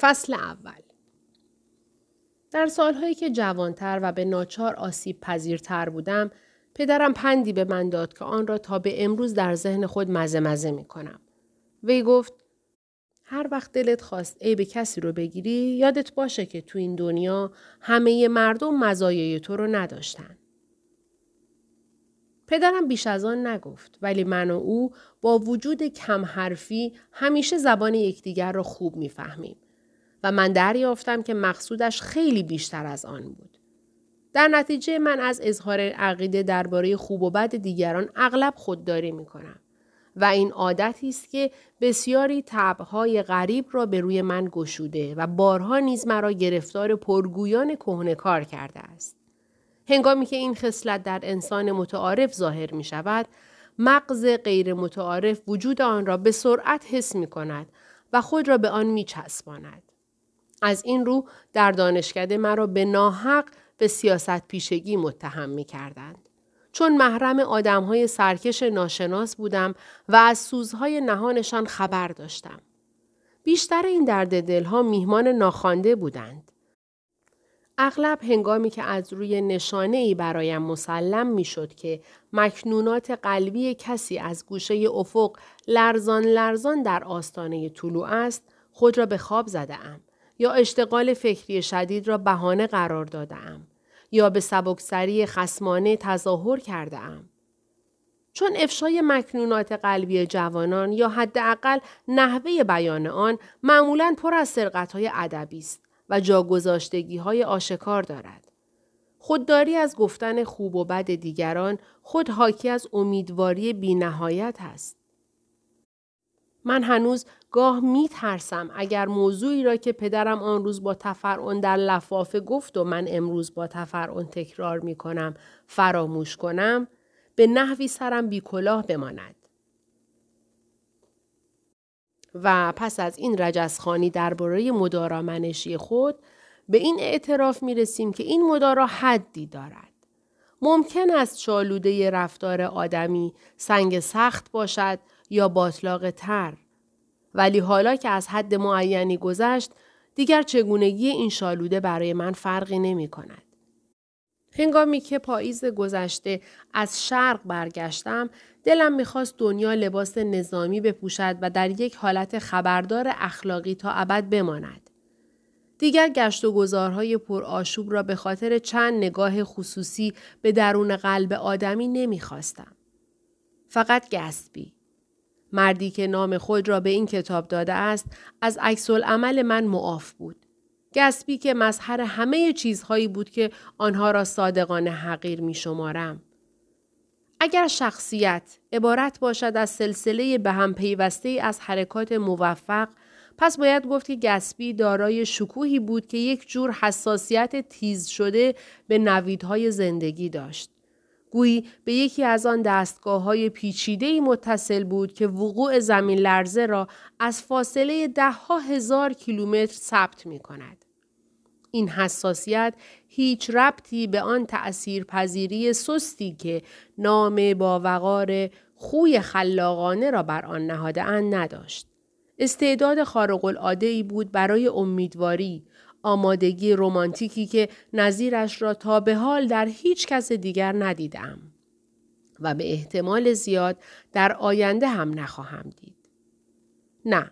فصل اول. در سالهایی که جوانتر و به ناچار آسیب پذیرتر بودم، پدرم پندی به من داد که آن را تا به امروز در ذهن خود مزه می کنم. وی گفت هر وقت دلت خواست عیب کسی رو بگیری، یادت باشه که تو این دنیا همه مردم مزایای تو رو نداشتن. پدرم بیش از آن نگفت، ولی من و او با وجود کم حرفی همیشه زبان یکدیگر را خوب میفهمیم و من دریافتم که مقصودش خیلی بیشتر از آن بود. در نتیجه من از اظهار عقیده درباره خوب و بد دیگران اغلب خودداری میکنم و این عادتی است که بسیاری طبعهای غریب را به روی من گشوده و بارها نیز مرا گرفتار پرگویان کهنه‌کار کرده است. هنگامی که این خصلت در انسان متعارف ظاهر می شود، مغز غیر متعارف وجود آن را به سرعت حس می کند و خود را به آن می چسباند. از این رو در دانشکده مرا به ناحق به سیاست پیشگی متهم می کردند. چون محرم آدمهای سرکش ناشناس بودم و از سوزهای نهانشان خبر داشتم. بیشتر این درد دلها میهمان ناخوانده بودند. اغلب هنگامی که از روی نشانه‌ای برایم مسلم می‌شد که مکنونات قلبی کسی از گوشه افق لرزان لرزان در آستانه طلوع است، خود را به خواب زده‌ام یا اشتغال فکری شدید را بهانه قرار داده‌ام یا به سبکسری خصمانه تظاهر کرده‌ام. چون افشای مکنونات قلبی جوانان یا حداقل نحوه بیان آن معمولاً پر از سرقت‌های ادبی است و جاگذاشتگی‌های آشکار دارد. خودداری از گفتن خوب و بد دیگران خود حاکی از امیدواری بی‌نهایت است. من هنوز گاه می‌ترسم اگر موضوعی را که پدرم آن روز با تفرعن در لفافه گفت و من امروز با تفرعن تکرار می‌کنم فراموش کنم، به نحوی سرم بی‌کلاه بماند. و پس از این رجزخوانی درباره مدارامنشی خود به این اعتراف میرسیم که این مدارا حدی دارد. ممکن است شالوده رفتار آدمی سنگ سخت باشد یا باطلاق تر، ولی حالا که از حد معینی گذشت دیگر چگونگی این شالوده برای من فرقی نمی کند. هنگامی که پاییز گذشته از شرق برگشتم، دلم می‌خواست دنیا لباس نظامی بپوشد و در یک حالت خبردار اخلاقی تا ابد بماند. دیگر گشت و گذارهای پرآشوب را به خاطر چند نگاه خصوصی به درون قلب آدمی نمی‌خواستم. فقط گتسبی، مردی که نام خود را به این کتاب داده است، از عکس‌العمل من معاف بود. گتسبی که مظهر همه چیزهایی بود که آنها را صادقانه حقیر می شمارم. اگر شخصیت عبارت باشد از سلسله به هم پیوسته از حرکات موفق، پس باید گفت که گتسبی دارای شکوهی بود که یک جور حساسیت تیز شده به نویدهای زندگی داشت. گویی به یکی از آن دستگاه‌های پیچیده‌ای متصل بود که وقوع زمین لرزه را از فاصله ده‌ها هزار کیلومتر ثبت می‌کند. این حساسیت هیچ ربطی به آن تأثیرپذیری سستی که نام باوقار خوی خلاقانه را بر آن نهاده‌اند نداشت. استعداد خارق‌العاده‌ای بود برای امیدواری، آمادگی رمانتیکی که نظیرش را تا به حال در هیچ کس دیگر ندیدم و به احتمال زیاد در آینده هم نخواهم دید. نه،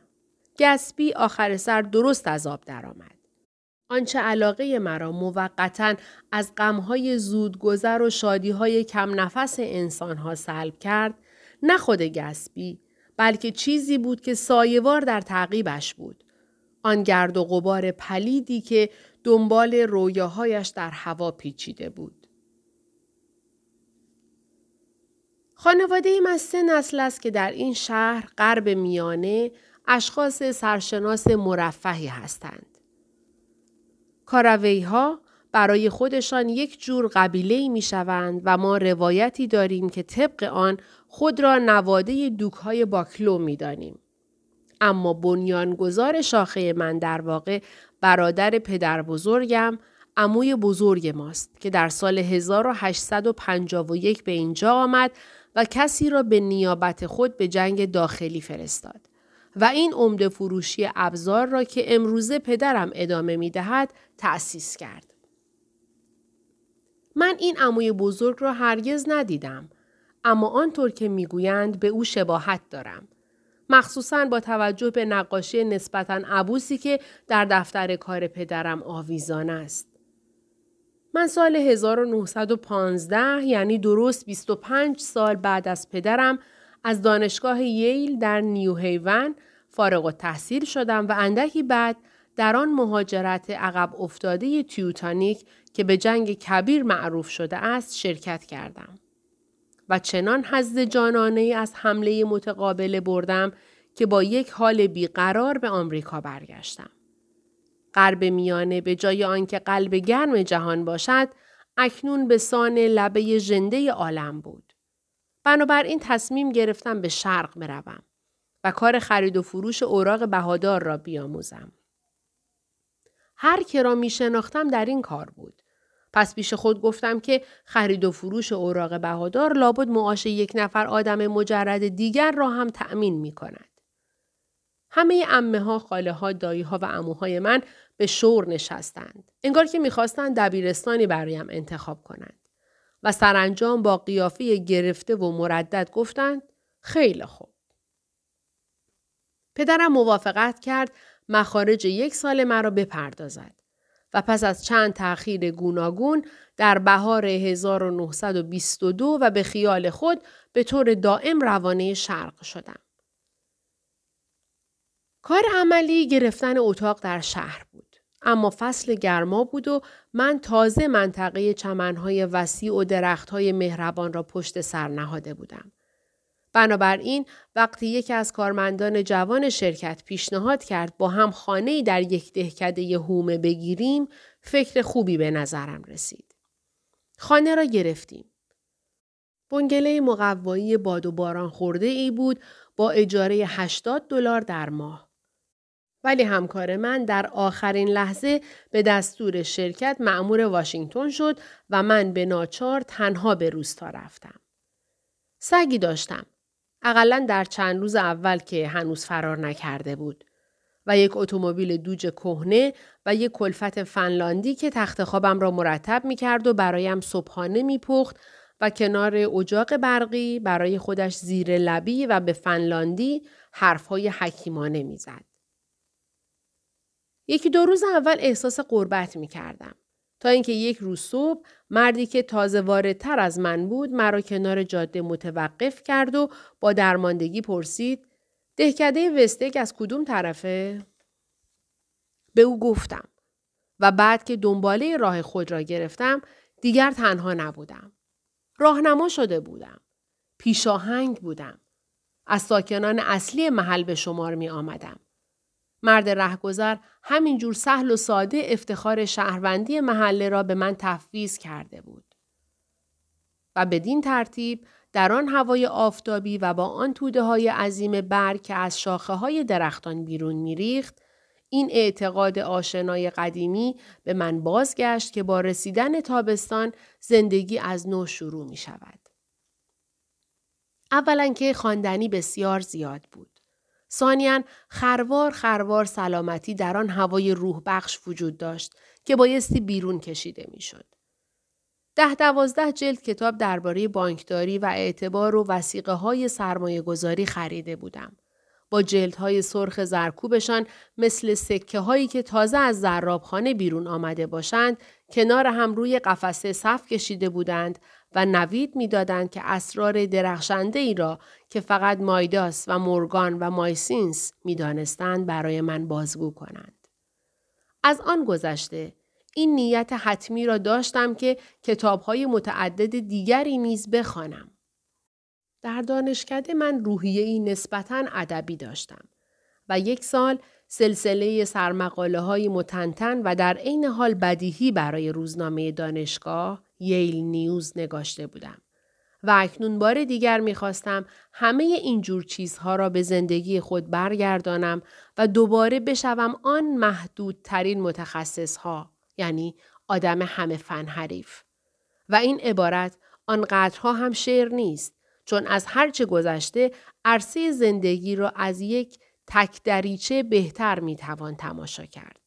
گتسبی آخر سر درست از آب درآمد. آنچه علاقه مرا موقتاً از غم‌های زودگذر و شادی‌های کم نفس انسان‌ها سلب کرد، نه خود گتسبی، بلکه چیزی بود که سایه‌وار در تعقیبش بود. آن گرد و غبار پلیدی که دنبال رویاهایش در هوا پیچیده بود. خانواده ایم از 3 نسل است که در این شهر غرب میانه اشخاص سرشناس مرفهی هستند. کاراوی ها برای خودشان یک جور قبیله‌ای میشوند و ما روایتی داریم که طبق آن خود را نواده دوک‌های باکلو میدانیم. اما بنیانگذار شاخه من در واقع برادر پدر بزرگم، عموی بزرگ ماست که در سال 1851 به اینجا آمد و کسی را به نیابت خود به جنگ داخلی فرستاد و این عمده فروشی ابزار را که امروزه پدرم ادامه می دهد تأسیس کرد. من این عموی بزرگ را هرگز ندیدم، اما آنطور که می گویند به او شباهت دارم. مخصوصاً با توجه به نقاشی نسبتاً عبوسی که در دفتر کار پدرم آویزان است. من سال 1915 یعنی درست 25 سال بعد از پدرم از دانشگاه ییل در نیو هیون فارغ التحصیل شدم و اندکی بعد در آن مهاجرت عقب افتاده تیوتانیک که به جنگ کبیر معروف شده است شرکت کردم و چنان حظ جانانه‌ای از حمله متقابل بردم که با یک حال بیقرار به آمریکا برگشتم. غرب میانه به جای آنکه قلب گرم جهان باشد، اکنون به سان لبه ژنده عالم بود. بنابراین تصمیم گرفتم به شرق بروم و کار خرید و فروش اوراق بهادار را بیاموزم. هر که را می شناختم در این کار بود. پس پیش خود گفتم که خرید و فروش اوراق بهادار لابد معاش یک نفر آدم مجرد دیگر را هم تأمین می کند. همه عمه ها، خاله ها، دایی ها و عموهای من به شور نشستند. انگار که می خواستند دبیرستانی برایم انتخاب کنند. و سرانجام با قیافه گرفته و مردد گفتند خیلی خوب. پدرم موافقت کرد مخارج یک سال مرا بپردازد و پس از چند تأخیر گوناگون در بهار 1922 و به خیال خود به طور دائم روانه شرق شدم. کار عملی گرفتن اتاق در شهر بود، اما فصل گرما بود و من تازه منطقه چمنهای وسیع و درختهای مهربان را پشت سر نهاده بودم. بنابراین وقتی یکی از کارمندان جوان شرکت پیشنهاد کرد با هم خانه‌ای در یک دهکده هومه بگیریم، فکر خوبی به نظرم رسید. خانه را گرفتیم. بنگله مقوایی باد و باران خورده ای بود با اجاره $80 در ماه. ولی همکار من در آخرین لحظه به دستور شرکت مأمور واشنگتن شد و من به ناچار تنها به روستا رفتم. سگی داشتم. اقلن در چند روز اول که هنوز فرار نکرده بود و یک اتومبیل دوج کهنه و یک کلفت فنلاندی که تخت خوابم را مرتب می کرد و برایم صبحانه می پخت و کنار اجاق برقی برای خودش زیر لبی و به فنلاندی حرفهای حکیمانه می زد. یکی دو روز اول احساس غربت می کردم تا اینکه یک روز صبح مردی که تازه واردتر از من بود مرا کنار جاده متوقف کرد و با درماندگی پرسید دهکده وستک از کدوم طرفه؟ به او گفتم و بعد که دنباله راه خود را گرفتم دیگر تنها نبودم. راهنما شده بودم. پیشاهنگ بودم. از ساکنان اصلی محل به شمار می آمدم. مرد رهگذر همینجور سهل و ساده افتخار شهروندی محله را به من تفویض کرده بود. و بدین ترتیب در آن هوای آفتابی و با آن توده های عظیم برگ که از شاخه های درختان بیرون میریخت، این اعتقاد آشنای قدیمی به من بازگشت که با رسیدن تابستان زندگی از نو شروع می شود. اولا که خواندنی بسیار زیاد بود. ثانیاً خروار خروار سلامتی در آن هوای روح بخش وجود داشت که بایستی بیرون کشیده می شد. 10-12 جلد کتاب درباره بانکداری و اعتبار و وثیقه های سرمایه گذاری خریده بودم. با جلدهای سرخ زرکوبشان مثل سکه هایی که تازه از زرابخانه بیرون آمده باشند کنار هم روی قفسه صف کشیده بودند و نوید می دادند که اسرار درخشنده ای را که فقط مایداس و مورگان و مایسینس می دانستند برای من بازگو کنند. از آن گذشته این نیت حتمی را داشتم که کتاب‌های متعدد دیگری نیز بخوانم. در دانشکده من روحیه‌ای نسبتاً ادبی داشتم و یک سال سلسله سرمقاله‌های متنتن و در عین حال بدیهی برای روزنامه دانشگاه ییل نیوز نگاشته بودم و اکنون بار دیگر می‌خواستم همه اینجور چیزها را به زندگی خود برگردانم و دوباره بشوم آن محدودترین متخصصها، یعنی آدم همه فن حریف. و این عبارت آنقدرها هم شعر نیست، چون از هرچه گذشته عرصه زندگی را از یک تک دریچه بهتر میتوان تماشا کرد.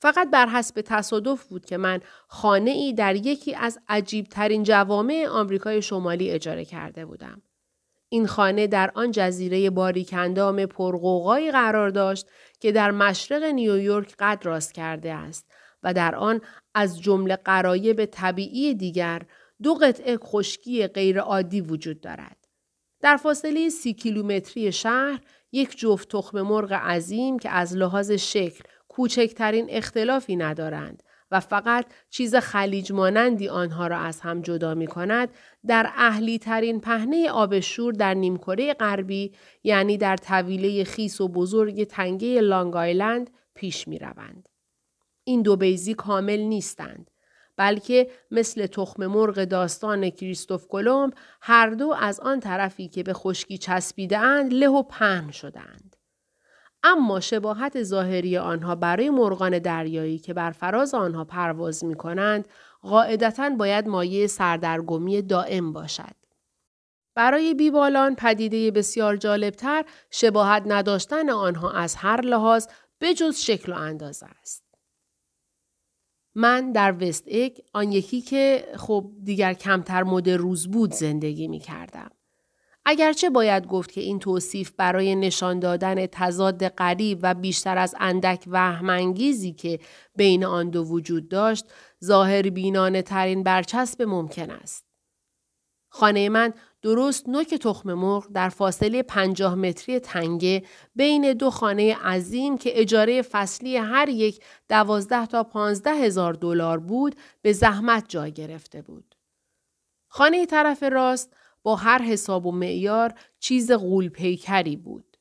فقط بر حسب تصادف بود که من خانه‌ای در یکی از عجیب‌ترین جوامع آمریکای شمالی اجاره کرده بودم. این خانه در آن جزیره باریک‌اندام پرغوغایی قرار داشت که در مشرق نیویورک قد راست کرده است و در آن از جمله غرایب طبیعی دیگر دو قطعه خشکی غیرعادی وجود دارد. در فاصله 30 کیلومتری شهر یک جفت تخم مرغ عظیم که از لحاظ شکل کوچکترین اختلافی ندارند و فقط چیز خلیج مانندی آنها را از هم جدا می کند، در اهلی ترین پهنه آب شور در نیمکره غربی، یعنی در طویله خیس و بزرگ تنگه لانگ آیلند پیش می روند. این دو بیضی کامل نیستند، بلکه مثل تخم مرغ داستان کریستوف کلمب هر دو از آن طرفی که به خشکی چسبیده‌اند له و پهن شده‌اند. اما شباهت ظاهری آنها برای مرغان دریایی که بر فراز آنها پرواز می کنند قاعدتاً باید مایه سردرگمی دائم باشد. برای بیبالان پدیده بسیار جالبتر شباهت نداشتن آنها از هر لحاظ بجز شکل و اندازه است. من در وست اگ، آن یکی که خب دیگر کمتر مد روز بود، زندگی می کردم. اگرچه باید گفت که این توصیف برای نشان دادن تضاد غریب و بیشتر از اندک وهم‌انگیزی که بین آن دو وجود داشت، ظاهربینانه ترین برچسب ممکن است. خانه من درست نوک تخم مرغ در فاصله 50 متری تنگه بین دو خانه عظیم که اجاره فصلی هر یک 12 تا $15,000 بود به زحمت جای گرفته بود. خانه طرف راست با هر حساب و معیار چیز غول پیکری بود.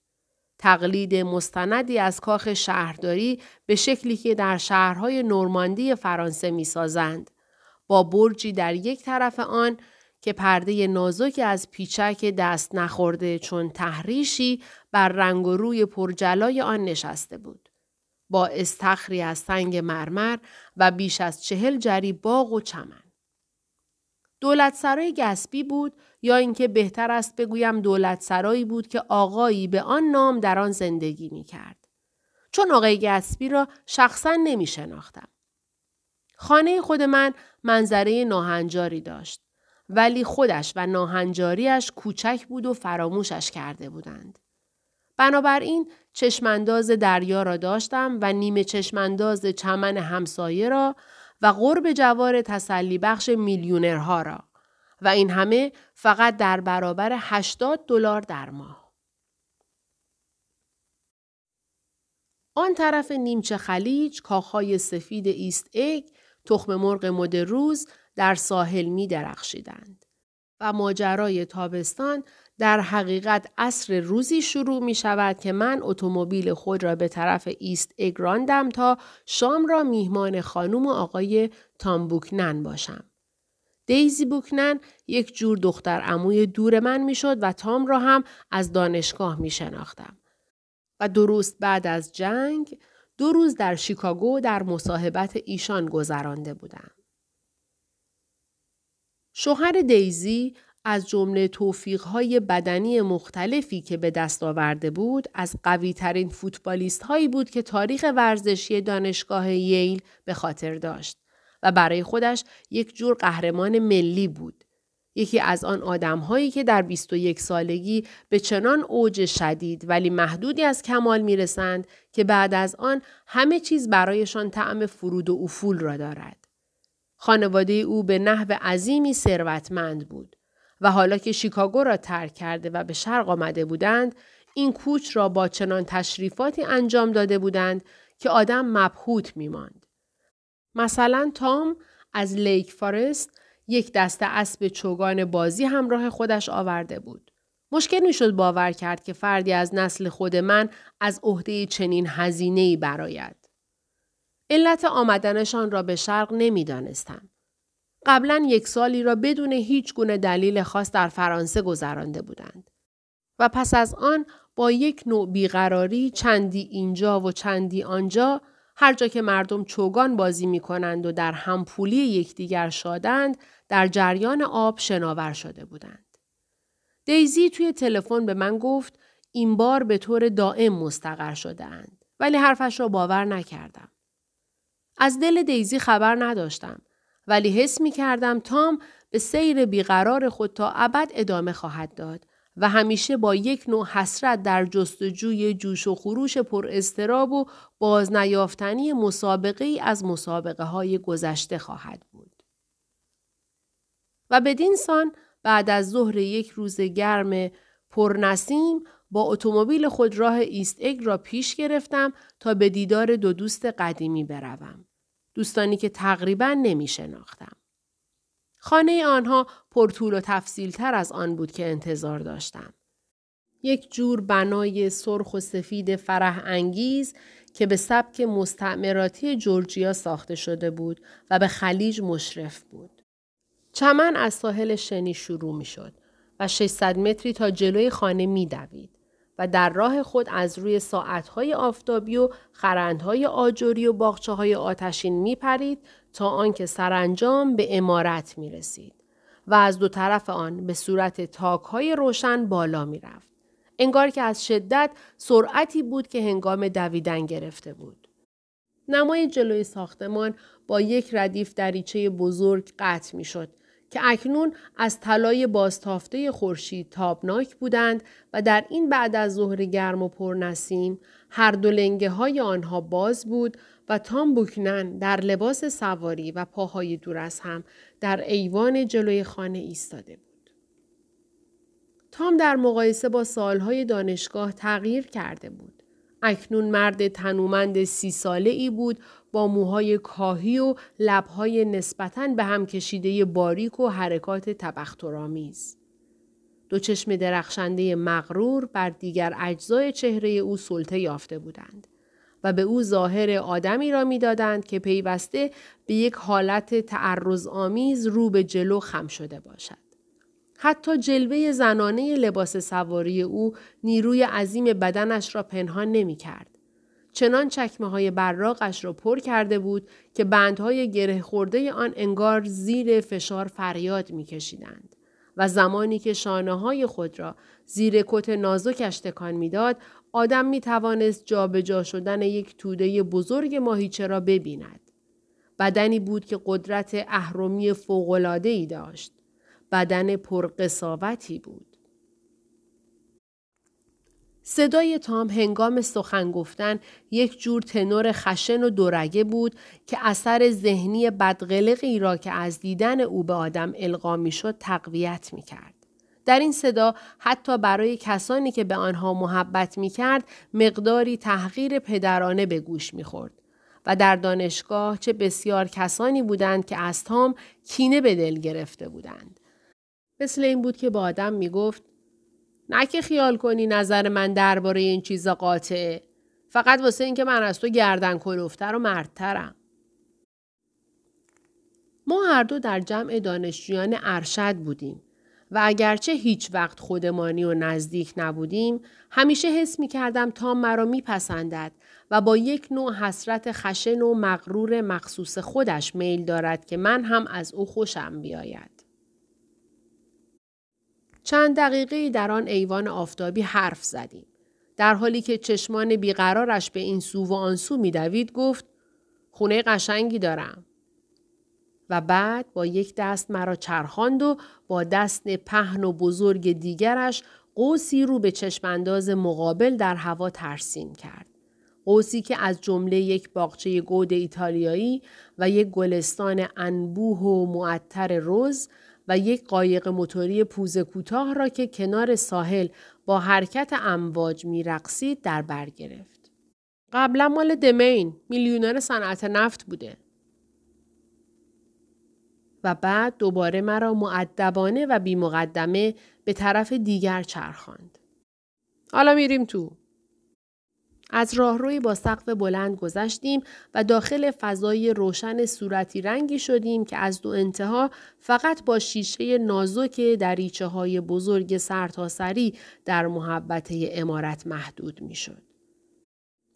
تقلید مستندی از کاخ شهرداری به شکلی که در شهرهای نورماندی فرانسه می سازند، با برجی در یک طرف آن که پرده نازکی از پیچک دست نخورده چون تحریشی بر رنگ و روی پرجلای آن نشسته بود، با استخری از سنگ مرمر و بیش از 40 جری باغ و چمن. دولتسرای گتسبی بود، یا اینکه بهتر است بگویم دولتسرایی بود که آقایی به آن نام در آن زندگی می کرد. چون آقای گتسبی را شخصاً نمی شناختم. خانه خود من منظره ناهنجاری داشت، ولی خودش و ناهنجاریش کوچک بود و فراموشش کرده بودند. بنابراین چشمانداز دریا را داشتم و نیمه چشمانداز چمن همسایه را و غرب جوار تسلی بخش میلیونرها را، و این همه فقط در برابر $80 در ماه. آن طرف نیمچه خلیج کاخهای سفید ایست اگ، تخم مرغ مد روز، در ساحل می درخشیدند و ماجرای تابستان در حقیقت عصر روزی شروع می شود که من اتومبیل خود را به طرف ایست اگ راندم تا شام را میهمان خانم و آقای تام بوکنن باشم. دیزی بوکنن یک جور دختر عموی دور من می شد و تام را هم از دانشگاه می شناختم و درست بعد از جنگ 2 روز در شیکاگو در مصاحبت ایشان گذرانده بودم. شوهر دیزی از جمله توفیق‌های بدنی مختلفی که به دست آورده بود، از قوی‌ترین فوتبالیست‌هایی بود که تاریخ ورزشی دانشگاه ییل به خاطر داشت و برای خودش یک جور قهرمان ملی بود. یکی از آن آدم‌هایی که در 21 سالگی به چنان اوج شدید ولی محدودی از کمال می‌رسند که بعد از آن همه چیز برایشان طعم فرود و افول را دارد. خانواده او به نحو عظیمی ثروتمند بود و حالا که شیکاگو را ترک کرده و به شرق آمده بودند، این کوچ را با چنان تشریفاتی انجام داده بودند که آدم مبهوت می‌ماند. مثلا تام از لیک فارست یک دسته اسب چوگان بازی همراه خودش آورده بود. مشکل می‌شد باور کرد که فردی از نسل خود من از عهده چنین هزینه‌ای برآید. علت آمدنشان را به شرق نمی‌دانستم. قبلاً 1 سالی را بدون هیچ گونه دلیل خاص در فرانسه گذرانده بودند و پس از آن با یک نوع بیقراری چندی اینجا و چندی آنجا، هر جا که مردم چوگان بازی می‌کنند و در همپولی یکدیگر شادند، در جریان آب شناور شده بودند. دیزی توی تلفن به من گفت این بار به طور دائم مستقر شده‌اند، ولی حرفش را باور نکردم. از دل دیزی خبر نداشتم، ولی حس می کردم تام به سیر بیقرار خود تا ابد ادامه خواهد داد و همیشه با یک نوع حسرت در جستجوی جوش و خروش پر اضطراب و بازنیافتنی مسابقه‌ای از مسابقه‌های گذشته خواهد بود. و بدین سان بعد از ظهر یک روز گرم پرنسیم با اتومبیل خود راه ایست اگ را پیش گرفتم تا به دیدار دو دوست قدیمی بروم. دوستانی که تقریباً نمی شناختم. خانه آنها پرطول و تفصیل تر از آن بود که انتظار داشتم. یک جور بنای سرخ و سفید فرح انگیز که به سبک مستعمراتی جورجیا ساخته شده بود و به خلیج مشرف بود. چمن از ساحل شنی شروع می شد و 600 متری تا جلوی خانه می دوید و در راه خود از روی ساعتهای آفتابی و خرندهای آجری و باغچه‌های آتشین می پرید تا آنکه سرانجام به عمارت می رسید و از دو طرف آن به صورت تاک‌های روشن بالا می رفت. انگار که از شدت سرعتی بود که هنگام دویدن گرفته بود. نمای جلوی ساختمان با یک ردیف دریچه بزرگ قطع می شد که اکنون از طلای بازتافته خورشید تابناک بودند و در این بعد از ظهر گرم و پرنسیم هر دو لنگه های آنها باز بود و تام بوکنن در لباس سواری و پاهای دور از هم در ایوان جلوی خانه ایستاده بود. تام در مقایسه با سالهای دانشگاه تغییر کرده بود. اکنون مرد تنومند 30 ساله ای بود با موهای کاهی و لبهای نسبتاً به هم کشیده باریک و حرکات تبخترآمیز. دو چشم درخشنده مغرور بر دیگر اجزای چهره او سلطه یافته بودند و به او ظاهر آدمی را می‌دادند که پیوسته به یک حالت تعرضآمیز رو به جلو خم شده باشد. حتی جلوه زنانه لباس سواری او نیروی عظیم بدنش را پنهان نمی کرد. چنان چکمه های براقش را پر کرده بود که بندهای گره خورده آن انگار زیر فشار فریاد می کشیدند و زمانی که شانه های خود را زیر کت نازکش تکان می داد، آدم می توانست جا به جا شدن یک توده بزرگ ماهیچه را ببیند. بدنی بود که قدرت اهرمی فوق‌العاده‌ای داشت. بدن پرقساوتی بود. صدای تام هنگام سخن گفتن یک جور تنور خشن و دورگه بود که اثر ذهنی بدقلقی را که از دیدن او به آدم القا می‌شد تقویت می‌کرد. در این صدا حتی برای کسانی که به آنها محبت می‌کرد مقداری تحقیر پدرانه به گوش می‌خورد و در دانشگاه چه بسیار کسانی بودند که از تام کینه به دل گرفته بودند. مثل این بود که با آدم می گفت نه که خیال کنی نظر من درباره این چیزا قاطعه، فقط واسه این که من از تو گردن کلوفتر و مردترم. ما هر دو در جمع دانشجویان ارشد بودیم و اگرچه هیچ وقت خودمانی و نزدیک نبودیم، همیشه حس می کردم تام مرا می پسندد و با یک نوع حسرت خشن و مغرور مخصوص خودش میل دارد که من هم از او خوشم بیاید. چند دقیقه‌ای در آن ایوان آفتابی حرف زدیم. در حالی که چشمان بیقرارش به این سو و آن سو می‌دوید گفت خونه قشنگی دارم. و بعد با یک دست مرا چرخاند و با دست پهن و بزرگ دیگرش قوسی رو به چشمانداز مقابل در هوا ترسیم کرد. قوسی که از جمله یک باغچه گود ایتالیایی و یک گلستان انبوه و معطر رز و یک قایق موتوری پوزه کوتاه را که کنار ساحل با حرکت امواج می‌رقصید در بر گرفت. قبلا مال دمین، میلیونر صنعت نفت بوده. و بعد دوباره مرا مؤدبانه و بی مقدمه به طرف دیگر چرخاند. حالا میریم تو. از راهروی با سقف بلند گذشتیم و داخل فضای روشن صورتی رنگی شدیم که از دو انتها فقط با شیشه نازک دریچه های بزرگ سرتاسری در محوطه عمارت محدود می شد.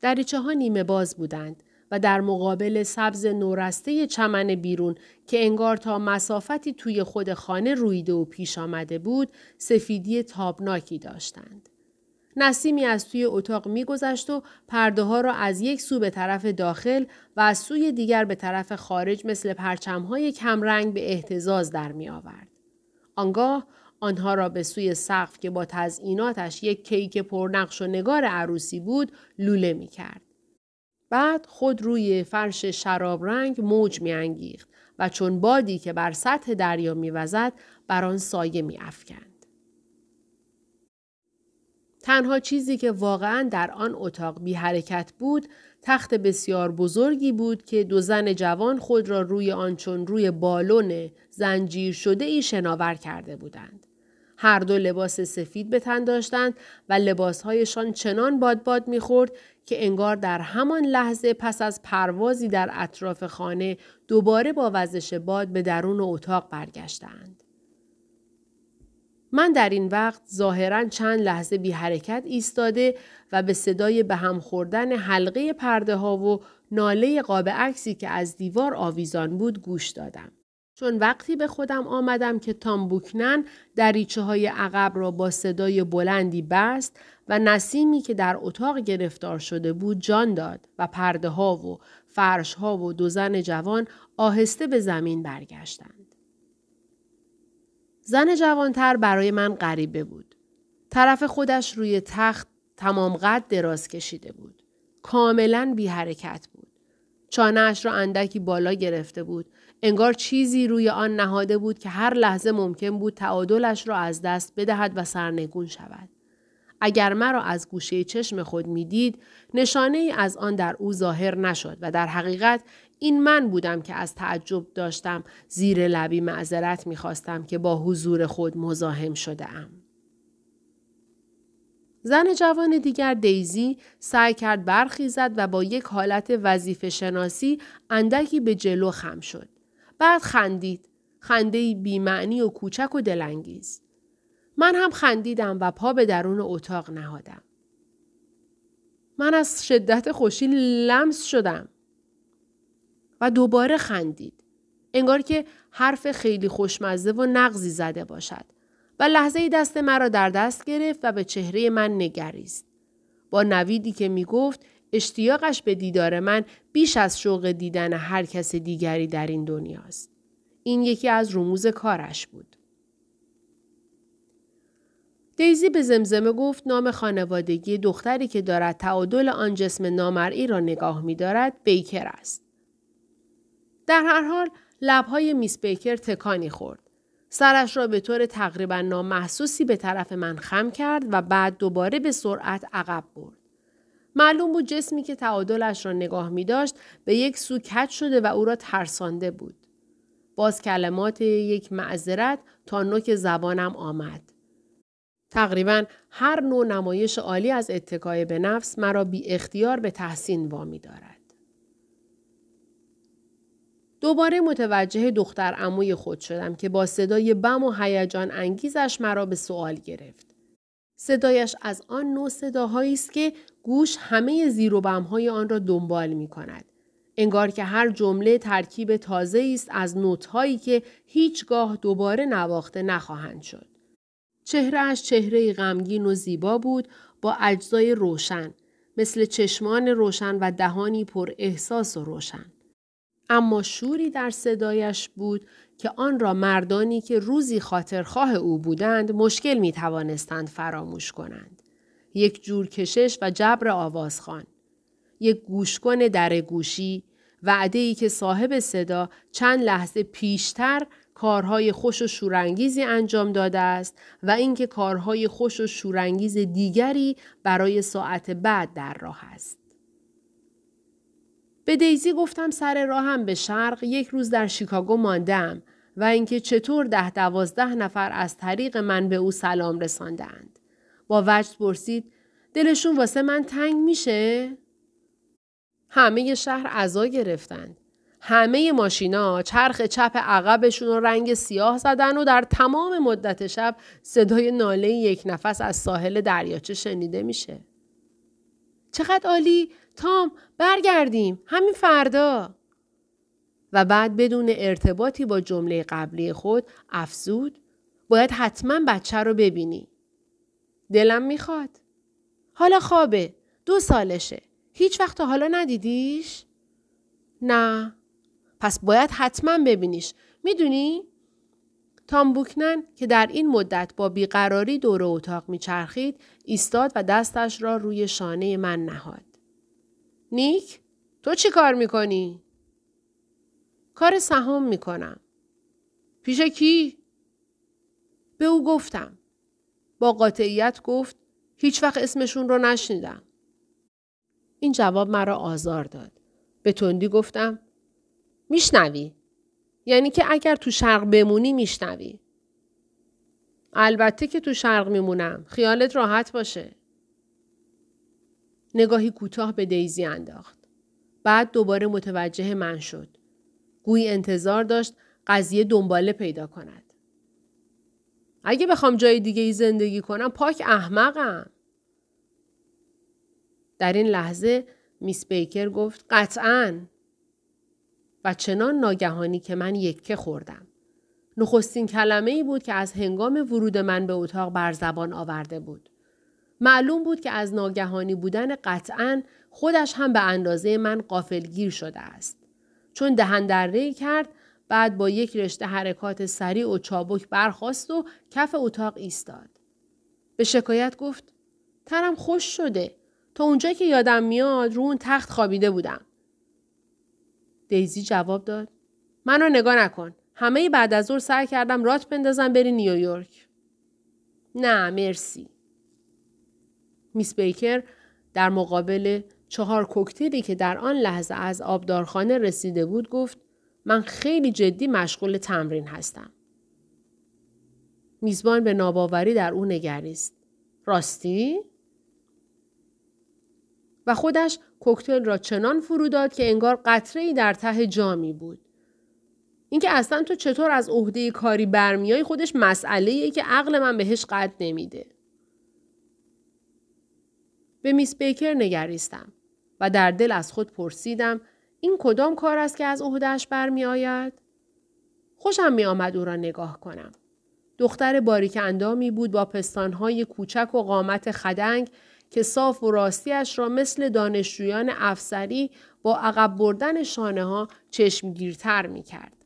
دریچه ها نیمه باز بودند و در مقابل سبز نورسته چمن بیرون که انگار تا مسافتی توی خود خانه رویده و پیش آمده بود، سفیدی تابناکی داشتند. نسیمی از توی اتاق میگذشت و پرده ها را از یک سو به طرف داخل و از سوی دیگر به طرف خارج مثل پرچم های کمرنگ به اهتزاز در می آورد. آنگاه آنها را به سوی سقف که با تزئیناتش یک کیک پرنقش و نگار عروسی بود لوله می کرد. بعد خود روی فرش شراب رنگ موج می انگیخت و چون بادی که بر سطح دریا می وزد بر آن سایه می افکند. تنها چیزی که واقعاً در آن اتاق بی حرکت بود، تخت بسیار بزرگی بود که دو زن جوان خود را روی آن چون روی بالون زنجیر شده ای شناور کرده بودند. هر دو لباس سفید به تن داشتند و لباسهایشان چنان باد باد می‌خورد که انگار در همان لحظه پس از پروازی در اطراف خانه دوباره با وزش باد به درون اتاق برگشتند. من در این وقت ظاهراً چند لحظه بی حرکت ایستاده و به صدای به هم خوردن حلقه پرده ها و ناله قاب عکسی که از دیوار آویزان بود گوش دادم. چون وقتی به خودم آمدم که تام بوکنن دریچه های عقب را با صدای بلندی بست و نسیمی که در اتاق گرفتار شده بود جان داد و پرده ها و فرش ها و دو زن جوان آهسته به زمین برگشتند. زن جوانتر برای من غریبه بود. طرف خودش روی تخت تمام قد دراز کشیده بود. کاملاً بی حرکت بود. چانه‌اش را اندکی بالا گرفته بود. انگار چیزی روی آن نهاده بود که هر لحظه ممکن بود تعادلش را از دست بدهد و سرنگون شود. اگر مرا از گوشه چشم خود می دید، نشانه ای از آن در او ظاهر نشد و در حقیقت این من بودم که از تعجب داشتم زیر لبی معذرت می خواستم که با حضور خود مزاحم شده ام. زن جوان دیگر دیزی سعی کرد برخیزد و با یک حالت وظیفه شناسی اندکی به جلو خم شد. بعد خندید. خنده‌ای بی‌معنی و کوچک و دلانگیز. من هم خندیدم و پا به درون اتاق نهادم. من از شدت خوشی لمس شدم. و دوباره خندید. انگار که حرف خیلی خوشمزه و نغزی زده باشد. و لحظه‌ای دست مرا در دست گرفت و به چهره من نگریست. با نویدی که می گفت اشتیاقش به دیدار من بیش از شوق دیدن هر کس دیگری در این دنیاست. این یکی از رموز کارش بود. دیزی به زمزمه گفت نام خانوادگی دختری که دارد تعادل آن جسم نامرئی را نگاه می دارد بیکر است. در هر حال لبهای میس بیکر تکانی خورد. سرش را به طور تقریبا نامحسوسی به طرف من خم کرد و بعد دوباره به سرعت عقب برد. معلوم بود جسمی که تعادلش را نگاه می داشت به یک سو کج شده و او را ترسانده بود. باز کلمات یک معذرت تا نوک زبانم آمد. تقریبا هر نوع نمایش عالی از اتکای به نفس مرا بی اختیار به تحسین وامی دارد. دوباره متوجه دختر عموی خود شدم که با صدای بم و هیجان انگیزش مرا به سوال گرفت. صدایش از آن نوع صداهایی است که گوش همه زیر و بم‌های آن را دنبال می‌کند. انگار که هر جمله ترکیب تازه‌ای است از نوت‌هایی که هیچگاه دوباره نواخته نخواهند شد. چهره‌اش چهره‌ای غمگین و زیبا بود با اجزای روشن، مثل چشمان روشن و دهانی پر احساس و روشن. اما شوری در صدایش بود که آن را مردانی که روزی خاطرخواه او بودند مشکل می توانستند فراموش کنند. یک جور کشش و جبر آوازخوان، یک گوشکن در گوشی، وعده‌ای که صاحب صدا چند لحظه پیشتر کارهای خوش و شورانگیزی انجام داده است و اینکه کارهای خوش و شورانگیز دیگری برای ساعت بعد در راه است. به دیزی گفتم سر راهم به شرق یک روز در شیکاگو ماندم و اینکه چطور 10-12 نفر از طریق من به او سلام رساندند. با وجد پرسید دلشون واسه من تنگ میشه؟ همه شهر عزا گرفتند. همه ماشینا چرخ چپ عقبشون رو رنگ سیاه زدن و در تمام مدت شب صدای ناله یک نفس از ساحل دریاچه شنیده میشه. چقدر عالی؟ تام برگردیم همین فردا. و بعد بدون ارتباطی با جمله قبلی خود افزود باید حتما بچه رو ببینی. دلم میخواد. حالا خوابه. 2 سالشه. هیچ وقت تا حالا ندیدیش؟ نه. پس باید حتما ببینیش. میدونی؟ تام بوکنن که در این مدت با بیقراری دور اتاق میچرخید، ایستاد و دستش را روی شانه من نهاد. نیک، تو چی کار میکنی؟ کار سهام میکنم. پیش کی؟ به او گفتم. با قاطعیت گفت هیچ وقت اسمشون رو نشنیدم. این جواب مرا آزار داد. به تندی گفتم میشنوی؟ یعنی که اگر تو شرق بمونی میشنوی؟ البته که تو شرق میمونم. خیالت راحت باشه. نگاهی کوتاه به دیزی انداخت. بعد دوباره متوجه من شد. گویی انتظار داشت قضیه دنباله پیدا کند. اگه بخوام جای دیگه ای زندگی کنم پاک احمقم. در این لحظه میس بیکر گفت قطعاً. و چنان ناگهانی که من یکه خوردم. نخستین کلمه ای بود که از هنگام ورود من به اتاق بر زبان آورده بود. معلوم بود که از ناگهانی بودن قطعاً خودش هم به اندازه من غافلگیر شده است. چون دهن دره‌ای کرد، بعد با یک رشته حرکات سریع و چابک برخاست و کف اتاق ایستاد. به شکایت گفت تنم خوش شده. تا اونجا که یادم میاد رو اون تخت خوابیده بودم. دیزی جواب داد منو نگاه نکن. همه بعد از ظهر سعی کردم رات بندازم بری نیویورک. نه مرسی. میس بیکر در مقابل 4 کوکتیلی که در آن لحظه از آبدارخانه رسیده بود گفت من خیلی جدی مشغول تمرین هستم. میزبان به ناباوری در او نگریست. راستی؟ و خودش کوکتل را چنان فرو داد که انگار قطره‌ای در ته جامی بود. اینکه اصلا تو چطور از عهده کاری برمیای خودش مسئله‌ایه که عقل من بهش قد نمیده. به میس بیکر نگریستم و در دل از خود پرسیدم این کدام کار است که از عهده‌اش برمی آید؟ خوشم می آمد او را نگاه کنم. دختر باریک اندامی بود با پستانهای کوچک و قامت خدنگ که صاف و راستیش را مثل دانشجویان افسری با عقب بردن شانه ها چشمگیرتر می کرد.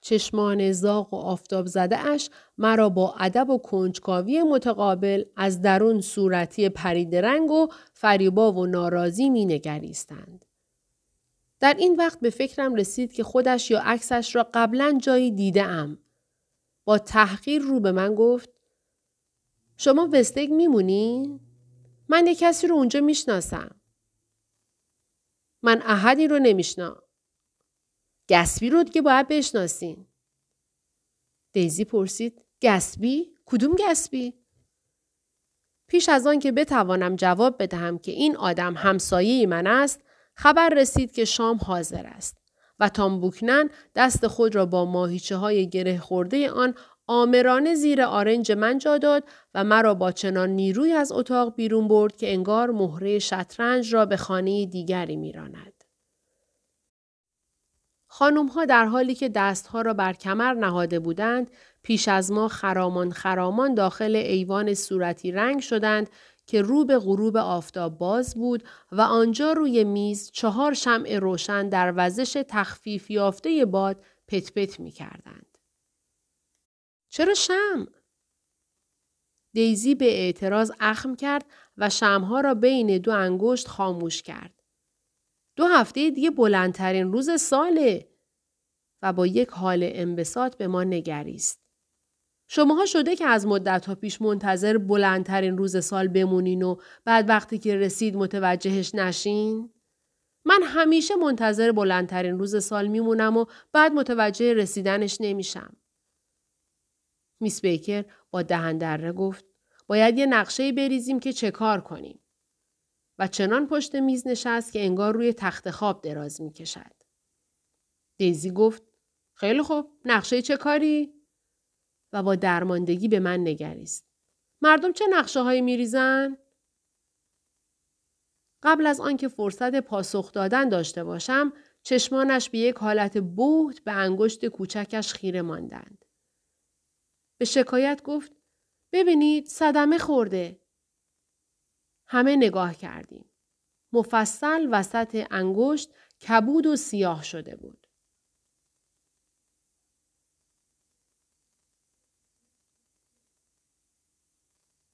چشمان زاغ و آفتاب زده اش مرا با ادب و کنجکاوی متقابل از درون صورتی پریدرنگ و فریبا و ناراضی می نگریستند. در این وقت به فکرم رسید که خودش یا عکسش را قبلا جایی دیده‌ام. با تحقیر رو به من گفت شما وستگ میمونی؟ من یک کسی رو اونجا میشناسم. من احدی رو نمیشناسم. گتسبی رو دیگه باید بشناسین. دیزی پرسید گتسبی؟ کدوم گتسبی؟ پیش از آن که بتوانم جواب بدهم که این آدم همسایه من است، خبر رسید که شام حاضر است و تام بوکنن دست خود را با ماهیچه های گره خورده آن آمرانه زیر آرنج من جا داد و مرا با چنان نیروی از اتاق بیرون برد که انگار مهره شطرنج را به خانه دیگری میراند. خانم ها در حالی که دستها را بر کمر نهاده بودند، پیش از ما خرامان خرامان داخل ایوان صورتی رنگ شدند که رو به غروب آفتاب باز بود و آنجا روی میز 4 شمع روشن در وزش تخفیف یافته باد پت پت می کردند. چرا شمع؟ دیزی به اعتراض اخم کرد و شمعها را بین 2 انگشت خاموش کرد. 2 هفته دیگه بلندترین روز ساله. و با یک حال انبساط به ما نگریست. شماها شده که از مدت‌ها پیش منتظر بلندترین روز سال بمونین و بعد وقتی که رسید متوجهش نشین؟ من همیشه منتظر بلندترین روز سال میمونم و بعد متوجه رسیدنش نمیشم. میس بیکر با دهن دره گفت باید یه نقشه‌ای بریزیم که چه کار کنیم. و چنان پشت میز نشست که انگار روی تخت خواب دراز میکشد. دیزی گفت خیلی خوب، نقشه چه کاری؟ و با درماندگی به من نگریست. مردم چه نقشه هایی می ریزن؟ قبل از آنکه فرصت پاسخ دادن داشته باشم، چشمانش به یک حالت بهت به انگشت کوچکش خیره ماندند. به شکایت گفت ببینید صدمه خورده. همه نگاه کردیم. مفصل وسط انگشت کبود و سیاه شده بود.